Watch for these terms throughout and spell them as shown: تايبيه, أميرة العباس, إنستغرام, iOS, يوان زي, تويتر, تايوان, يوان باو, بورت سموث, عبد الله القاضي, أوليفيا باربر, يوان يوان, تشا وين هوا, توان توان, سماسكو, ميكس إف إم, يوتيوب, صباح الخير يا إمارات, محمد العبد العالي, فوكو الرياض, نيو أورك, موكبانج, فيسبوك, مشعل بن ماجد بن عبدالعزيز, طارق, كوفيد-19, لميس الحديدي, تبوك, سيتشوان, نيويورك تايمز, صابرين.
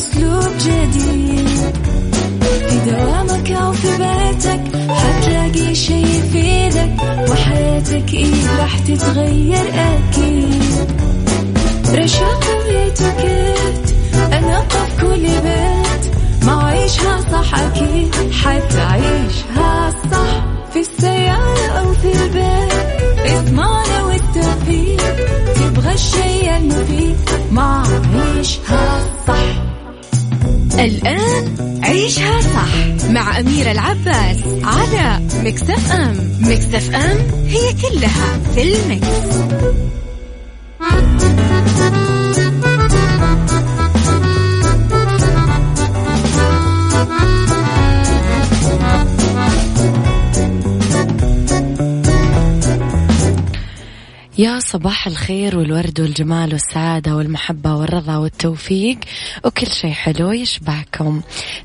أسلوب جديد في دوامك أو في بيتك، حتلاقي شي يفيدك وحياتك إيه راح تتغير أكيد. رشاق ويتوكيت أنا قف كل بيت، ما عيشها صح أكيد حتعيشها صح، في السيارة أو في البيت اسمعنا والتوفيق، تبغى الشيء المفيد ما عيشها صح. الآن عيشها صح مع أميرة العباس على ميكس إف إم. ميكس إف إم هي كلها في الميكس. يا صباح الخير والورد والجمال والسعادة والمحبة والرضا والتوفيق وكل شيء حلو يشبعكم.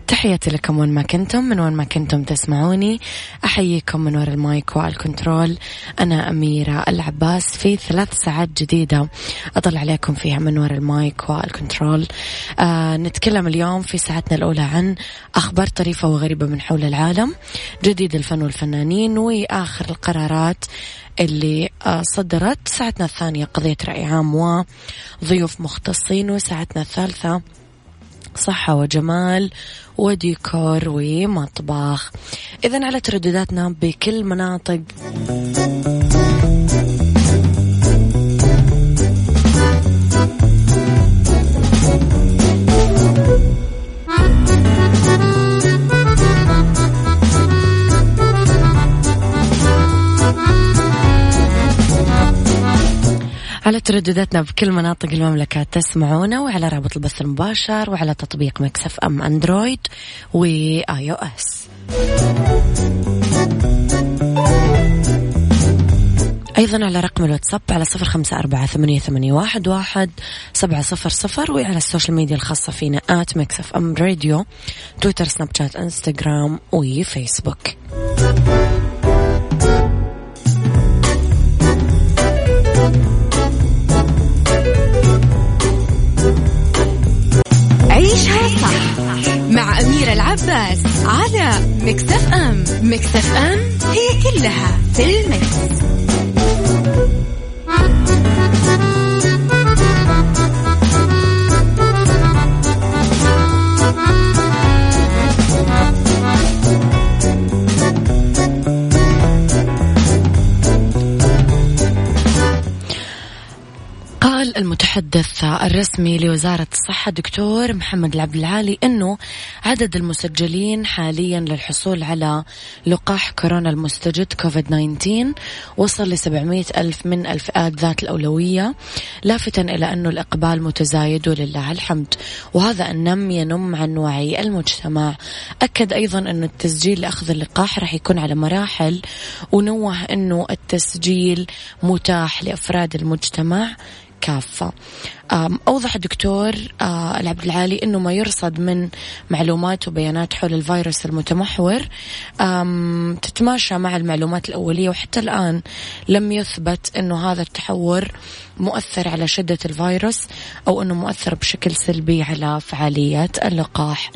تحياتي لكم وين ما كنتم، من وين ما كنتم تسمعوني، أحييكم من وراء المايك والكنترول. أنا أميرة العباس، في 3 ساعات جديدة أطلع عليكم فيها من وراء المايك والكنترول. نتكلم اليوم في ساعتنا الأولى عن أخبار طريفة وغريبة من حول العالم، جديد الفن والفنانين، وآخر القرارات اللي صدرت. ساعتنا الثانية قضية رأي عام وضيوف مختصين، وساعتنا الثالثة صحة وجمال وديكور ومطبخ. إذن على تردداتنا بكل مناطق المملكة تسمعونا، وعلى رابط البث المباشر، وعلى تطبيق ميكس إف إم أندرويد وآي أو إس. أيضا على رقم الواتساب على 0548811700، وعلى السوشيال ميديا الخاصة فينا @mixfmradio، تويتر، سناب شات، إنستغرام وفيسبوك. عيشها صح مع أميرة العباس على ميكس إف إم. ميكس إف إم هي كلها في الميكس. قال المتحدث الرسمي لوزارة الصحة دكتور محمد العبد العالي أنه عدد المسجلين حاليا للحصول على لقاح كورونا المستجد كوفيد-19 وصل ل 700 ألف من الفئات ذات الأولوية، لافتا إلى أنه الإقبال متزايد ولله الحمد، وهذا النم ينم عن وعي المجتمع. أكد أيضا أنه التسجيل لأخذ اللقاح راح يكون على مراحل، ونوه أنه التسجيل متاح لأفراد المجتمع كافة. أوضح الدكتور العبد العالي أنه ما يرصد من معلومات وبيانات حول الفيروس المتمحور تتماشى مع المعلومات الأولية، وحتى الآن لم يثبت أنه هذا التحور مؤثر على شدة الفيروس أو أنه مؤثر بشكل سلبي على فعالية اللقاح.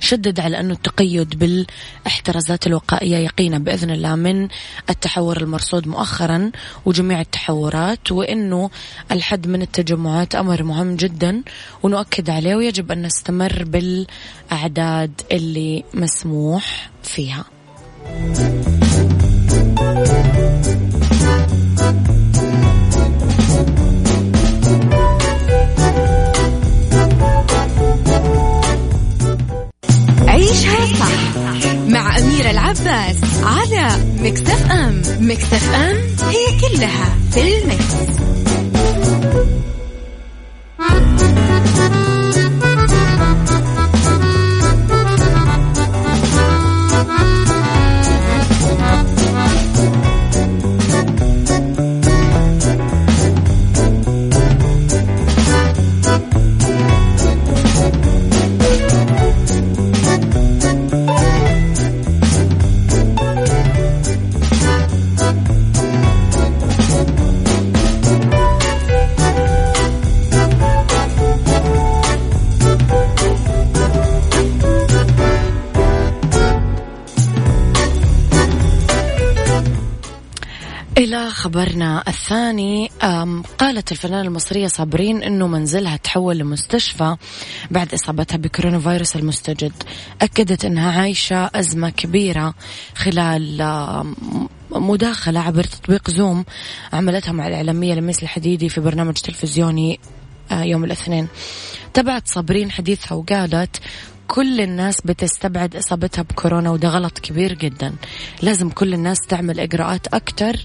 شدد على أنه التقيد بالاحترازات الوقائية يقينا بإذن الله من التحور المرصود مؤخرا وجميع التحورات، وأنه الحد من التجمعات أمر مهم جدا ونؤكد عليه، ويجب أن نستمر بالأعداد اللي مسموح فيها. عيشها صح مع أميرة العباس على ميكس إف إم. ميكس إف إم هي كلها في الميكس. إلى خبرنا الثاني. قالت الفنانة المصرية صابرين أنه منزلها تحول لمستشفى بعد إصابتها بكورونا فيروس المستجد. أكدت أنها عايشة أزمة كبيرة خلال مداخلة عبر تطبيق زوم عملتها مع الإعلامية لميس الحديدي في برنامج تلفزيوني يوم الاثنين. تبعت صابرين حديثها وقالت كل الناس بتستبعد إصابتها بكورونا وده غلط كبير جدا، لازم كل الناس تعمل إجراءات أكتر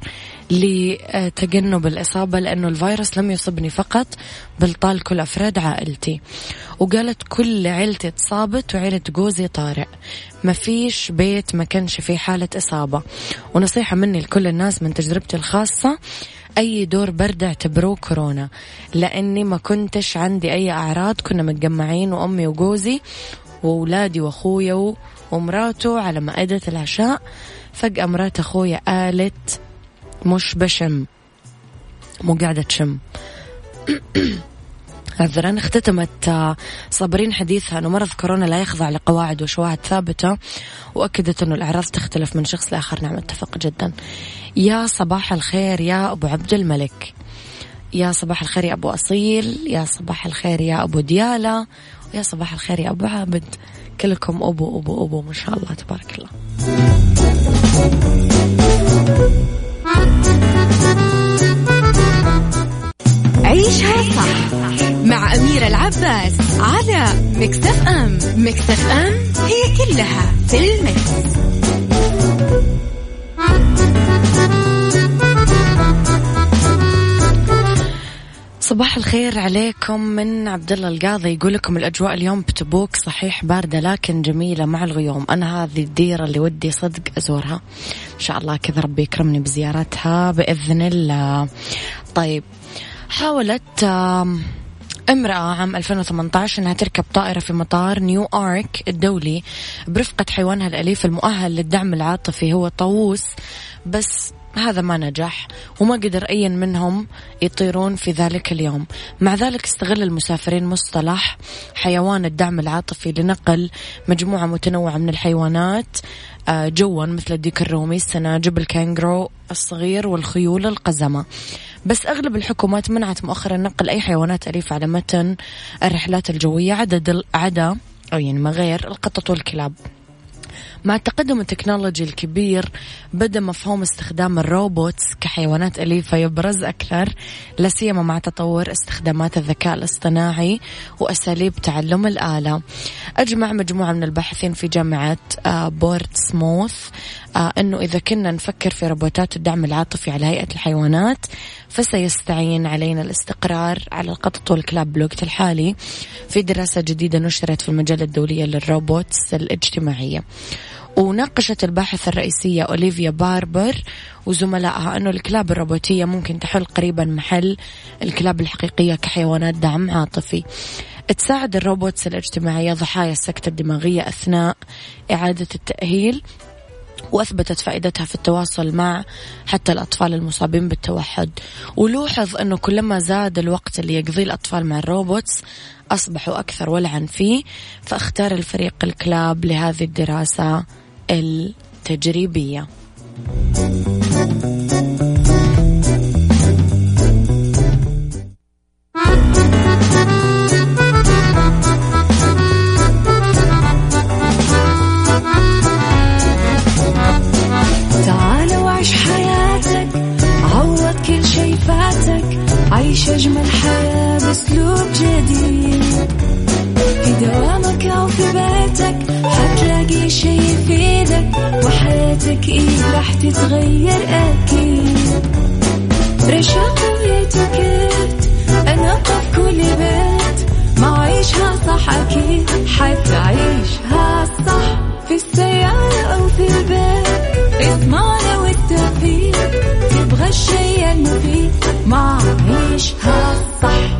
لتجنب الإصابة لأنه الفيروس لم يصبني فقط بل طال كل أفراد عائلتي. وقالت كل عائلتي تصابت وعائلة جوزي طارق، ما فيش بيت ما كانش فيه حالة إصابة. ونصيحة مني لكل الناس من تجربتي الخاصة، أي دور برد اعتبروه كورونا لأني ما كنتش عندي أي أعراض، كنا متجمعين وأمي وجوزي وأولادي وأخويا ومراته على مائدة العشاء. فجأة مرات أخويا قالت مش بشم، مو قاعدة تشم. عذراً. اختتمت صابرين حديثها أنه مرض كورونا لا يخضع لقواعد وشواهد ثابتة، وأكدت أنه الأعراض تختلف من شخص لآخر. نعم اتفق جدا. يا صباح الخير يا أبو عبد الملك، يا صباح الخير يا أبو أصيل، يا صباح الخير يا أبو ديالة، ويا صباح الخير يا أبو عابد. كلكم أبو أبو أبو ما شاء الله تبارك الله. عيشها صح مع أميرة العباس على ميكس إف إم. ميكس إف إم هي كلها في الميكس. صباح الخير عليكم من عبد الله القاضي، يقول لكم الأجواء اليوم بتبوك صحيح باردة لكن جميلة مع الغيوم. أنا هذه الديرة اللي ودي صدق أزورها، إن شاء الله كذا ربي يكرمني بزيارتها بإذن الله. طيب، حاولت امرأة عام 2018 أنها تركب طائرة في مطار نيو أورك الدولي برفقة حيوانها الأليف المؤهل للدعم العاطفي هو طاووس، بس هذا ما نجح وما قدر أي منهم يطيرون في ذلك اليوم. مع ذلك استغل المسافرين مصطلح حيوان الدعم العاطفي لنقل مجموعة متنوعة من الحيوانات جوا مثل الديك الرومي، السناجب، الكانجرو الصغير والخيول القزمة. بس أغلب الحكومات منعت مؤخرا نقل أي حيوانات أليفة على متن الرحلات الجوية عدا أو يعني ما غير القطط والكلاب. مع التقدم التكنولوجي الكبير بدأ مفهوم استخدام الروبوتس كحيوانات أليفة يبرز أكثر، لا سيما مع تطور استخدامات الذكاء الاصطناعي وأساليب تعلم الآلة. أجمع مجموعة من الباحثين في جامعة بورت سموث أنه إذا كنا نفكر في روبوتات الدعم العاطفي على هيئة الحيوانات فسيستعين علينا الاستقرار على القطط والكلاب بالوقت الحالي، في دراسة جديدة نشرت في المجلة الدولية للروبوتس الاجتماعية. وناقشت الباحثة الرئيسية أوليفيا باربر وزملائها أنه الكلاب الروبوتية ممكن تحل قريبا محل الكلاب الحقيقية كحيوانات دعم عاطفي. تساعد الروبوتس الاجتماعية ضحايا السكتة الدماغية أثناء إعادة التأهيل، وأثبتت فائدتها في التواصل مع حتى الأطفال المصابين بالتوحد. ولوحظ أنه كلما زاد الوقت اللي يقضيه الأطفال مع الروبوتس أصبحوا أكثر ولعا فيه، فاختار الفريق الكلاب لهذه الدراسة التجريبية. عيش أجمل حياة بأسلوب جديد، في دوامك أو في بيتك حتلاقي شي يفيدك، وحياتك إيه راح تتغير أكيد. رشاق ويتكت أنا في كل بيت، ما عيشها صح أكيد حتعيشها صح، في السيارة أو في البيت اسمعنا والتوفيق، تبغى الشي المفيد مع عيشها صح.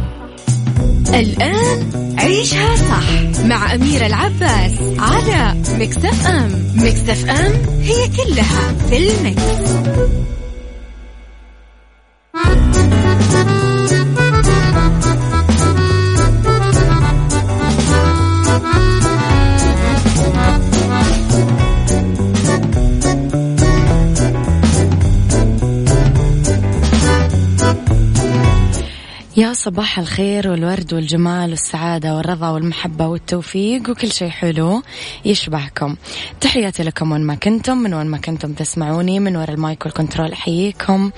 الآن عيشها صح مع أميرة العباس على ميكس إف إم. ميكس إف إم هي كلها في الميكس. يا صباح الخير والورد والجمال والسعادة والرضا والمحبة والتوفيق وكل شيء حلو يشبهكم. تحياتي لكم وين ما كنتم، من وين ما كنتم تسمعوني، من وراء المايك والكنترول أحييكم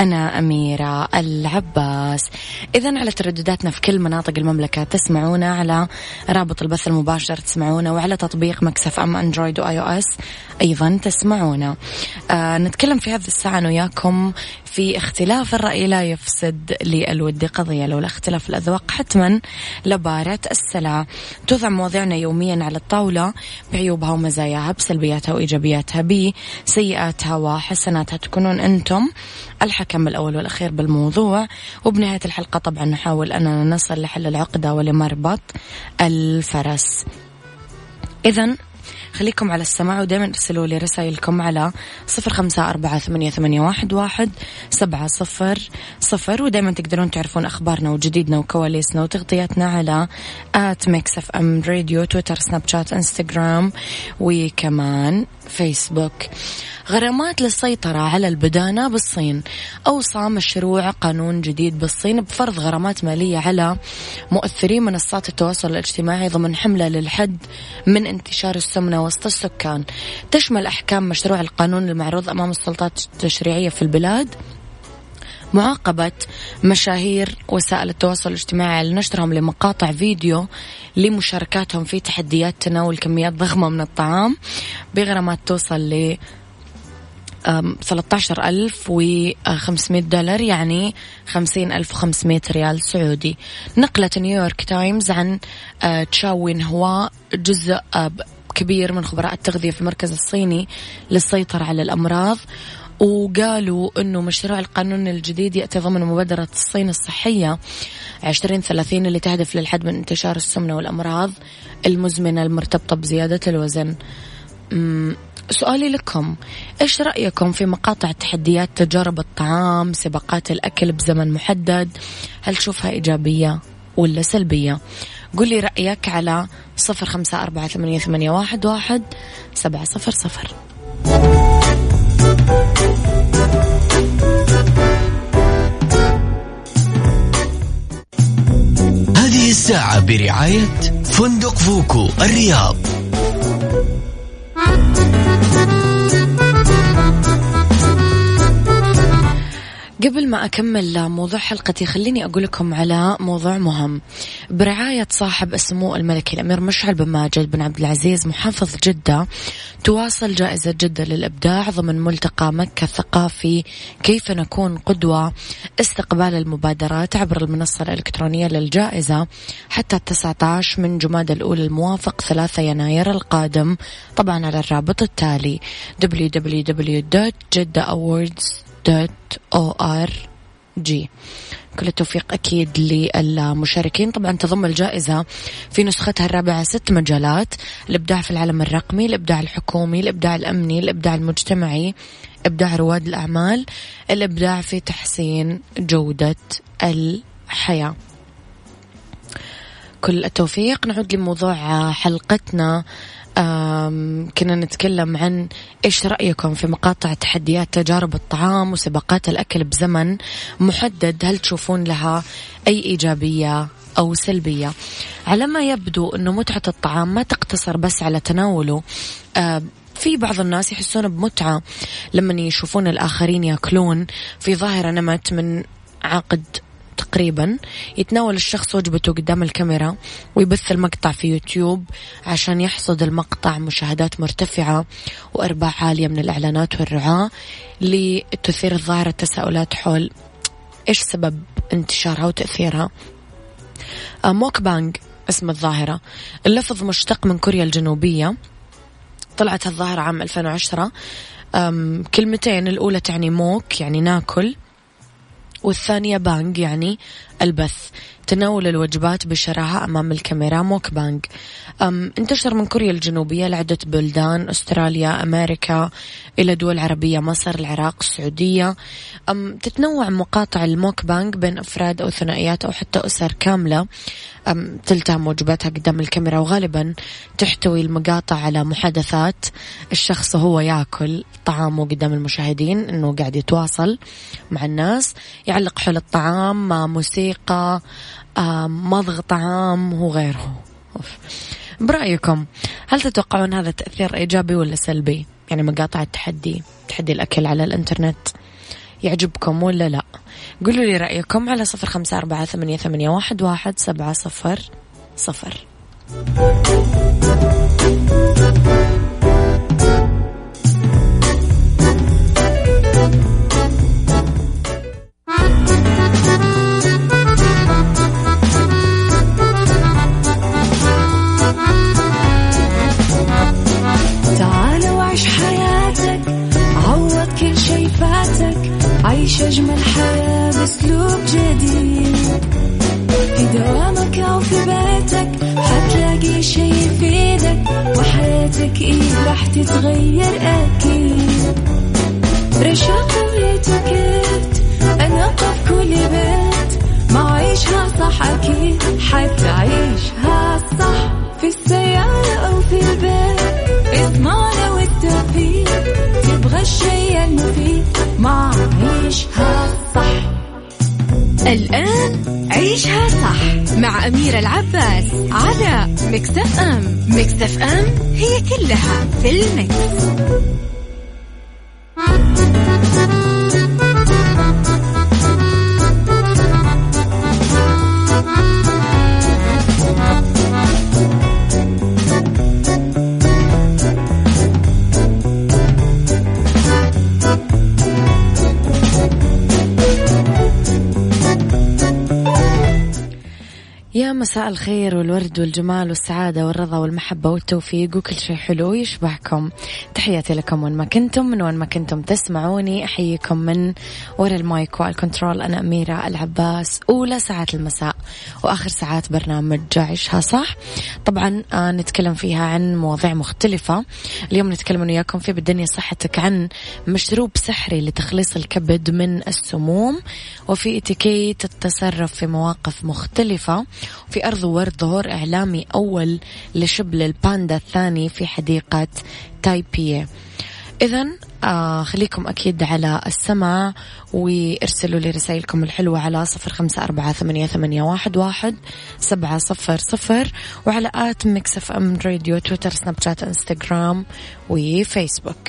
أنا أميرة العباس. إذن على تردداتنا في كل مناطق المملكة تسمعونا، على رابط البث المباشر تسمعونا، وعلى تطبيق ميكس إف إم أندرويد و iOS أيضا تسمعونا. نتكلم في هذه الساعة أنا وياكم في اختلاف الرأي لا يفسد للود قضية، لولا اختلاف الأذواق حتما لبارة السلع. توضع مواضيعنا يوميا على الطاولة بعيوبها ومزاياها، بسلبياتها وإيجابياتها، بسيئاتها وحسناتها. تكونون أنتم الحكم الأول والأخير بالموضوع، وبنهاية الحلقة طبعا نحاول أننا نصل لحل العقدة ولمربط الفرس. إذن خليكم على السماع، ودائما ارسلوا لي رسائلكم على 0548811700، ودائما تقدرون تعرفون أخبارنا وجديدنا وكواليسنا وتغطياتنا على @mixfmradio، تويتر، سناب شات، انستغرام، وكمان فيسبوك. غرامات للسيطرة على البدانة بالصين. أوصى مشروع قانون جديد بالصين بفرض غرامات مالية على مؤثري منصات التواصل الاجتماعي ضمن حملة للحد من انتشار السمنة وسط السكان. تشمل أحكام مشروع القانون المعروض أمام السلطات التشريعية في البلاد معاقبة مشاهير وسائل التواصل الاجتماعي على نشرهم لمقاطع فيديو لمشاركاتهم في تحديات تناول كميات ضخمة من الطعام بغرامات توصل ل 13,500 دولار، يعني 50,500 ريال سعودي. نقلت نيويورك تايمز عن تشا وين هوا جزء كبير من خبراء التغذية في المركز الصيني للسيطرة على الأمراض، وقالوا أنه مشروع القانون الجديد يأتي ضمن مبادرة الصين الصحية 2030 اللي تهدف للحد من انتشار السمنة والأمراض المزمنة المرتبطة بزيادة الوزن. سؤالي لكم، إيش رأيكم في مقاطع تحديات تجارب الطعام، سباقات الأكل بزمن محدد؟ هل تشوفها إيجابية ولا سلبية؟ قولي رأيك على 0548811700. هذه الساعة برعاية فندق فوكو الرياض. قبل ما أكمل موضوع حلقتي خليني أقول لكم على موضوع مهم. برعاية صاحب السمو الملكي الأمير مشعل بن ماجد بن عبدالعزيز محافظ جدة، تواصل جائزة جدة للإبداع ضمن ملتقى مكة الثقافي كيف نكون قدوة، استقبال المبادرات عبر المنصة الإلكترونية للجائزة حتى 19 من جمادى الأولى الموافق 3 يناير القادم، طبعا على الرابط التالي www.jeddahawards.org. كل التوفيق أكيد للمشاركين. طبعا تضم الجائزة في نسختها الرابعة 6 مجالات: الإبداع في العالم الرقمي، الإبداع الحكومي، الإبداع الأمني، الإبداع المجتمعي، إبداع رواد الأعمال، الإبداع في تحسين جودة الحياة. كل التوفيق. نعود لموضوع حلقتنا. كنا نتكلم عن إيش رأيكم في مقاطع تحديات تجارب الطعام وسباقات الأكل بزمن محدد، هل تشوفون لها أي إيجابية أو سلبية؟ على ما يبدو أنه متعة الطعام ما تقتصر بس على تناوله. في بعض الناس يحسون بمتعة لما يشوفون الآخرين يأكلون. في ظاهرة نمت من عقد تقريبا، يتناول الشخص وجبته قدام الكاميرا ويبث المقطع في يوتيوب عشان يحصد المقطع مشاهدات مرتفعة وأرباح عالية من الإعلانات والرعاة، لتثير الظاهرة تساؤلات حول إيش سبب انتشارها وتأثيرها. موكبانج اسم الظاهرة، اللفظ مشتق من كوريا الجنوبية. طلعت الظاهرة عام 2010. كلمتين، الأولى تعني موك يعني ناكل، والثانية بانج يعني البث، تناول الوجبات بشراهة أمام الكاميرا موكبانج. انتشر من كوريا الجنوبية لعدة بلدان: أستراليا، أمريكا، إلى دول عربية مصر، العراق، السعودية. تتنوع مقاطع الموكبانج بين أفراد أو ثنائيات أو حتى أسر كاملة تلتهم وجباتها قدام الكاميرا، وغالبا تحتوي المقاطع على محادثات الشخص وهو يأكل طعامه قدام المشاهدين، أنه قاعد يتواصل مع الناس، يعلق حول الطعام، موسيقى، موسيقى، مضغ طعام وغيره. برأيكم هل تتوقعون هذا تأثير إيجابي ولا سلبي؟ يعني مقاطع تحدي الأكل على الإنترنت يعجبكم ولا لا؟ قولوا لي رأيكم على 0548811700. عيش أجمل حياة بأسلوب جديد، في دوامك أو في بيتك حتلاقي شي يفيدك، وحياتك إيه راح تتغير أكيد. رشاق ويتكت أنا أقف كل بيت، ما عيشها صح أكيد حتعيشها صح، في السيارة أو في البيت اضمعنا والتوفيق، تبغى الشيء المفيد مع عيشها صح. الآن عيشها صح مع أميرة العباس على ميكس إف إم. ميكس إف إم هي كلها في الميكس. يا مساء الخير والورد والجمال والسعادة والرضا والمحبة والتوفيق وكل شيء حلو يشبهكم. تحياتي لكم وين ما كنتم، من وين ما كنتم تسمعوني، أحييكم من وراء المايك والكنترول. أنا أميرة العباس، أولى ساعات المساء وآخر ساعات برنامج عيشها صح. طبعا نتكلم فيها عن مواضيع مختلفة. اليوم نتكلم وياكم في بالدنيا صحتك عن مشروب سحري لتخليص الكبد من السموم، وفي اتيكيت التصرف في مواقف مختلفة. في أرض ورد ظهور إعلامي أول لشبل الباندا الثاني في حديقة تايبيه. إذن خليكم أكيد على السمع وارسلوا لي رسائلكم الحلوة على 0548811700 وعلى آت ميكس إف إم راديو تويتر سناب شات إنستغرام وفيسبوك.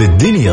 بالدنيا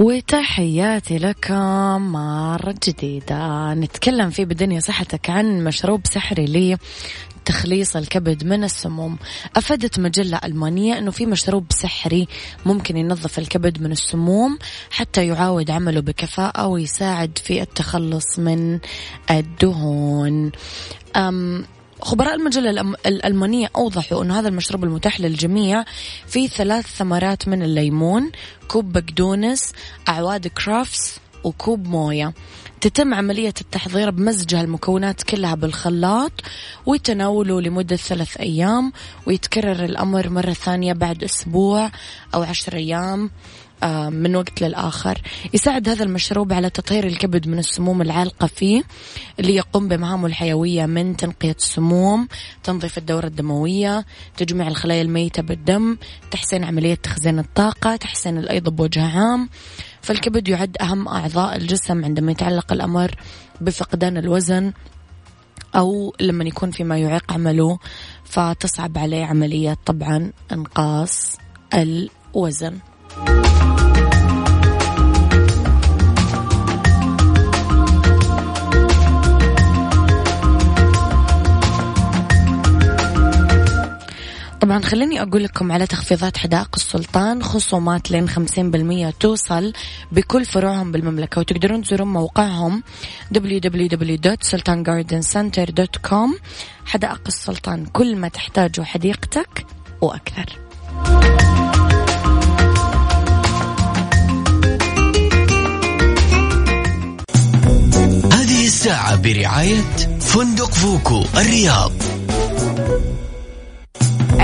وتحياتي لكم مرة جديدة. نتكلم في بالدنيا صحتك عن مشروب سحري لي تخليص الكبد من السموم. أفادت مجلة ألمانية أنه في مشروب سحري ممكن ينظف الكبد من السموم حتى يعاود عمله بكفاءة ويساعد في التخلص من الدهون. خبراء المجلة الألمانية أوضحوا أن هذا المشروب المتاح للجميع فيه 3 ثمرات من الليمون، كوب بقدونس، أعواد كرافس وكوب موية. تتم عملية التحضير بمزج هالمكونات كلها بالخلاط وتناوله لمدة 3 أيام، ويتكرر الأمر مرة ثانية بعد أسبوع أو 10 أيام من وقت للآخر. يساعد هذا المشروب على تطهير الكبد من السموم العالقة فيه، اللي يقوم بمهامه الحيوية من تنقية السموم، تنظيف الدورة الدموية، تجميع الخلايا الميتة بالدم، تحسين عملية تخزين الطاقة، تحسين الأيض بوجه عام. فالكبد يعد أهم أعضاء الجسم عندما يتعلق الأمر بفقدان الوزن أو لما يكون فيما يعيق عمله، فتصعب عليه عملية طبعا إنقاص الوزن. طبعا خليني أقول لكم على تخفيضات حدائق السلطان، خصومات لين 50% توصل بكل فروعهم بالمملكة، وتقدرون تزورون موقعهم www.sultangardencenter.com. حدائق السلطان، كل ما تحتاجه حديقتك وأكثر. هذه الساعة برعاية فندق فوكو الرياض.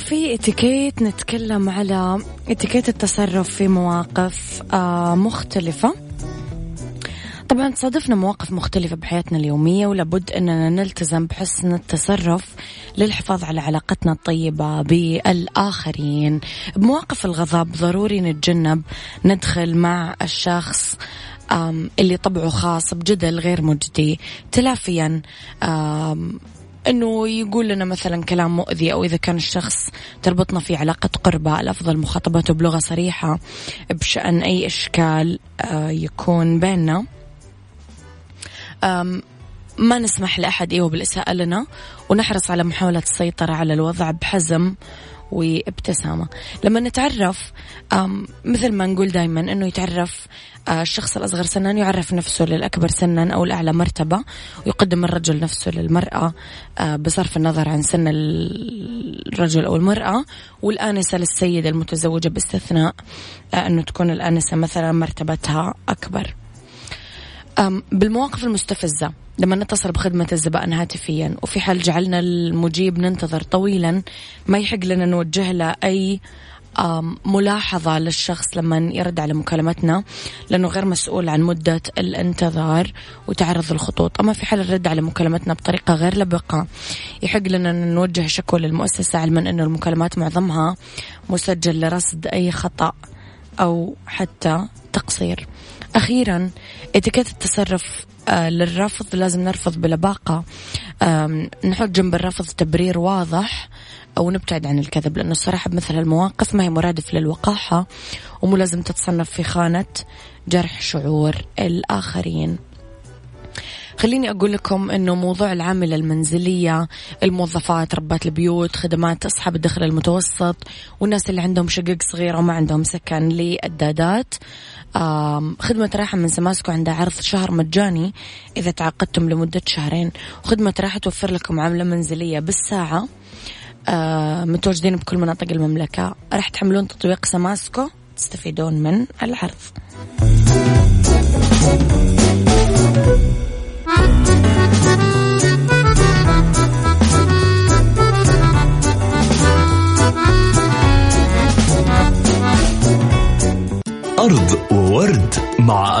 في اتيكيت نتكلم على اتيكيت التصرف في مواقف مختلفة. طبعا تصادفنا مواقف مختلفة بحياتنا اليومية ولابد أننا نلتزم بحسن التصرف للحفاظ على علاقتنا الطيبة بالآخرين. بمواقف الغضب ضروري نتجنب ندخل مع الشخص اللي طبعه خاص بجدل غير مجدي، تلافيا أنه يقول لنا مثلا كلام مؤذي، أو إذا كان الشخص تربطنا في علاقة قربة الأفضل مخاطبته بلغة صريحة بشأن أي إشكال يكون بيننا. ما نسمح لأحد بالإساءة لنا، ونحرص على محاولة السيطرة على الوضع بحزم وابتسامة. لما نتعرف مثل ما نقول دايما أنه يتعرف الشخص الأصغر سنا يعرف نفسه للأكبر سنا أو الأعلى مرتبة، ويقدم الرجل نفسه للمرأة بصرف النظر عن سن الرجل أو المرأة، والآنسة للسيدة المتزوجة باستثناء أنه تكون الآنسة مثلا مرتبتها أكبر. بالمواقف المستفزة لما نتصل بخدمة الزبائن هاتفيا، وفي حال جعلنا المجيب ننتظر طويلا ما يحق لنا نوجه له أي ملاحظة للشخص لما يرد على مكالمتنا، لأنه غير مسؤول عن مدة الانتظار وتعرض الخطوط. أما في حال الرد على مكالمتنا بطريقة غير لبقة يحق لنا نوجه شكوى للمؤسسة، علما أنه المكالمات معظمها مسجل لرصد أي خطأ أو حتى تقصير. أخيرا اتيكيت التصرف للرفض، لازم نرفض بلباقة، نحط جنب الرفض تبرير واضح أو نبتعد عن الكذب، لأنه الصراحة بمثل المواقف ما هي مرادف للوقاحة وملازم تتصنف في خانة جرح شعور الآخرين. خليني أقول لكم أنه موضوع العاملة المنزلية، الموظفات، ربات البيوت، خدمات أصحاب الدخل المتوسط، والناس اللي عندهم شقق صغيرة وما عندهم سكن، للدادات، خدمة راحة من سماسكو عندها عرض شهر مجاني إذا تعاقدتم لمدة شهرين، وخدمة راحة توفر لكم عاملة منزلية بالساعة، متواجدين بكل مناطق المملكة. راح تحملون تطبيق سماسكو تستفيدون من العرض. أرض وورد مع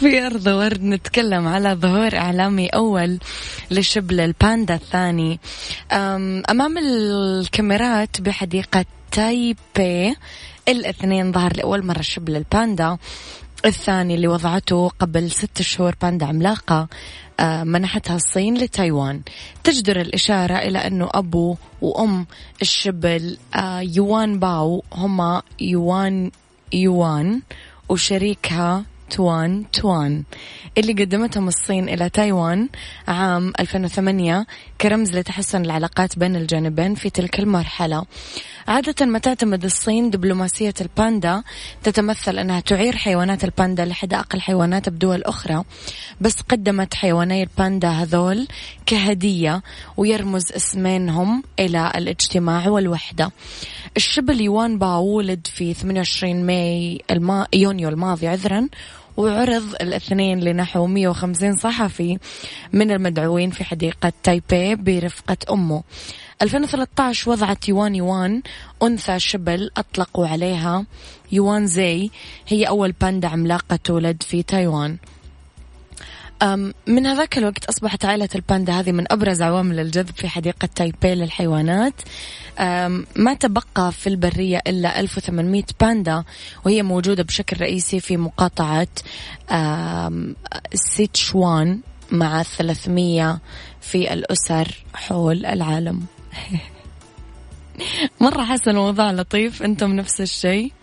في أرض ورد نتكلم على ظهور إعلامي أول لشبل الباندا الثاني أمام الكاميرات بحديقة تايبيه الاثنين. ظهر لأول مرة شبل الباندا الثاني اللي وضعته قبل 6 شهور باندا عملاقة منحتها الصين لتايوان. تجدر الإشارة إلى أنه أبو وأم الشبل يوان باو هما يوان يوان وشريكها توان توان، اللي قدمتهم الصين إلى تايوان عام 2008 كرمز لتحسن العلاقات بين الجانبين في تلك المرحلة. عادة ما تعتمد الصين دبلوماسية الباندا تتمثل أنها تعير حيوانات الباندا لحدائق الحيوانات بدول أخرى، بس قدمت حيواني الباندا هذول كهدية، ويرمز اسمينهم إلى الاجتماع والوحدة. الشبل يوان باو ولد في 28 يونيو الماضي وعرض الاثنين لنحو 150 صحفي من المدعوين في حديقة تايبيه برفقة أمه. 2013 وضعت يوان يوان أنثى شبل أطلقوا عليها يوان زي، هي أول باندا عملاقة تولد في تايوان. من هذاك الوقت أصبحت عائلة الباندا هذه من أبرز عوامل الجذب في حديقة تايبيه للحيوانات. ما تبقى في البرية إلا 1800 باندا، وهي موجودة بشكل رئيسي في مقاطعة سيتشوان مع 300 في الأسر حول العالم. مرة حسن، وضع لطيف، أنتم نفس الشيء.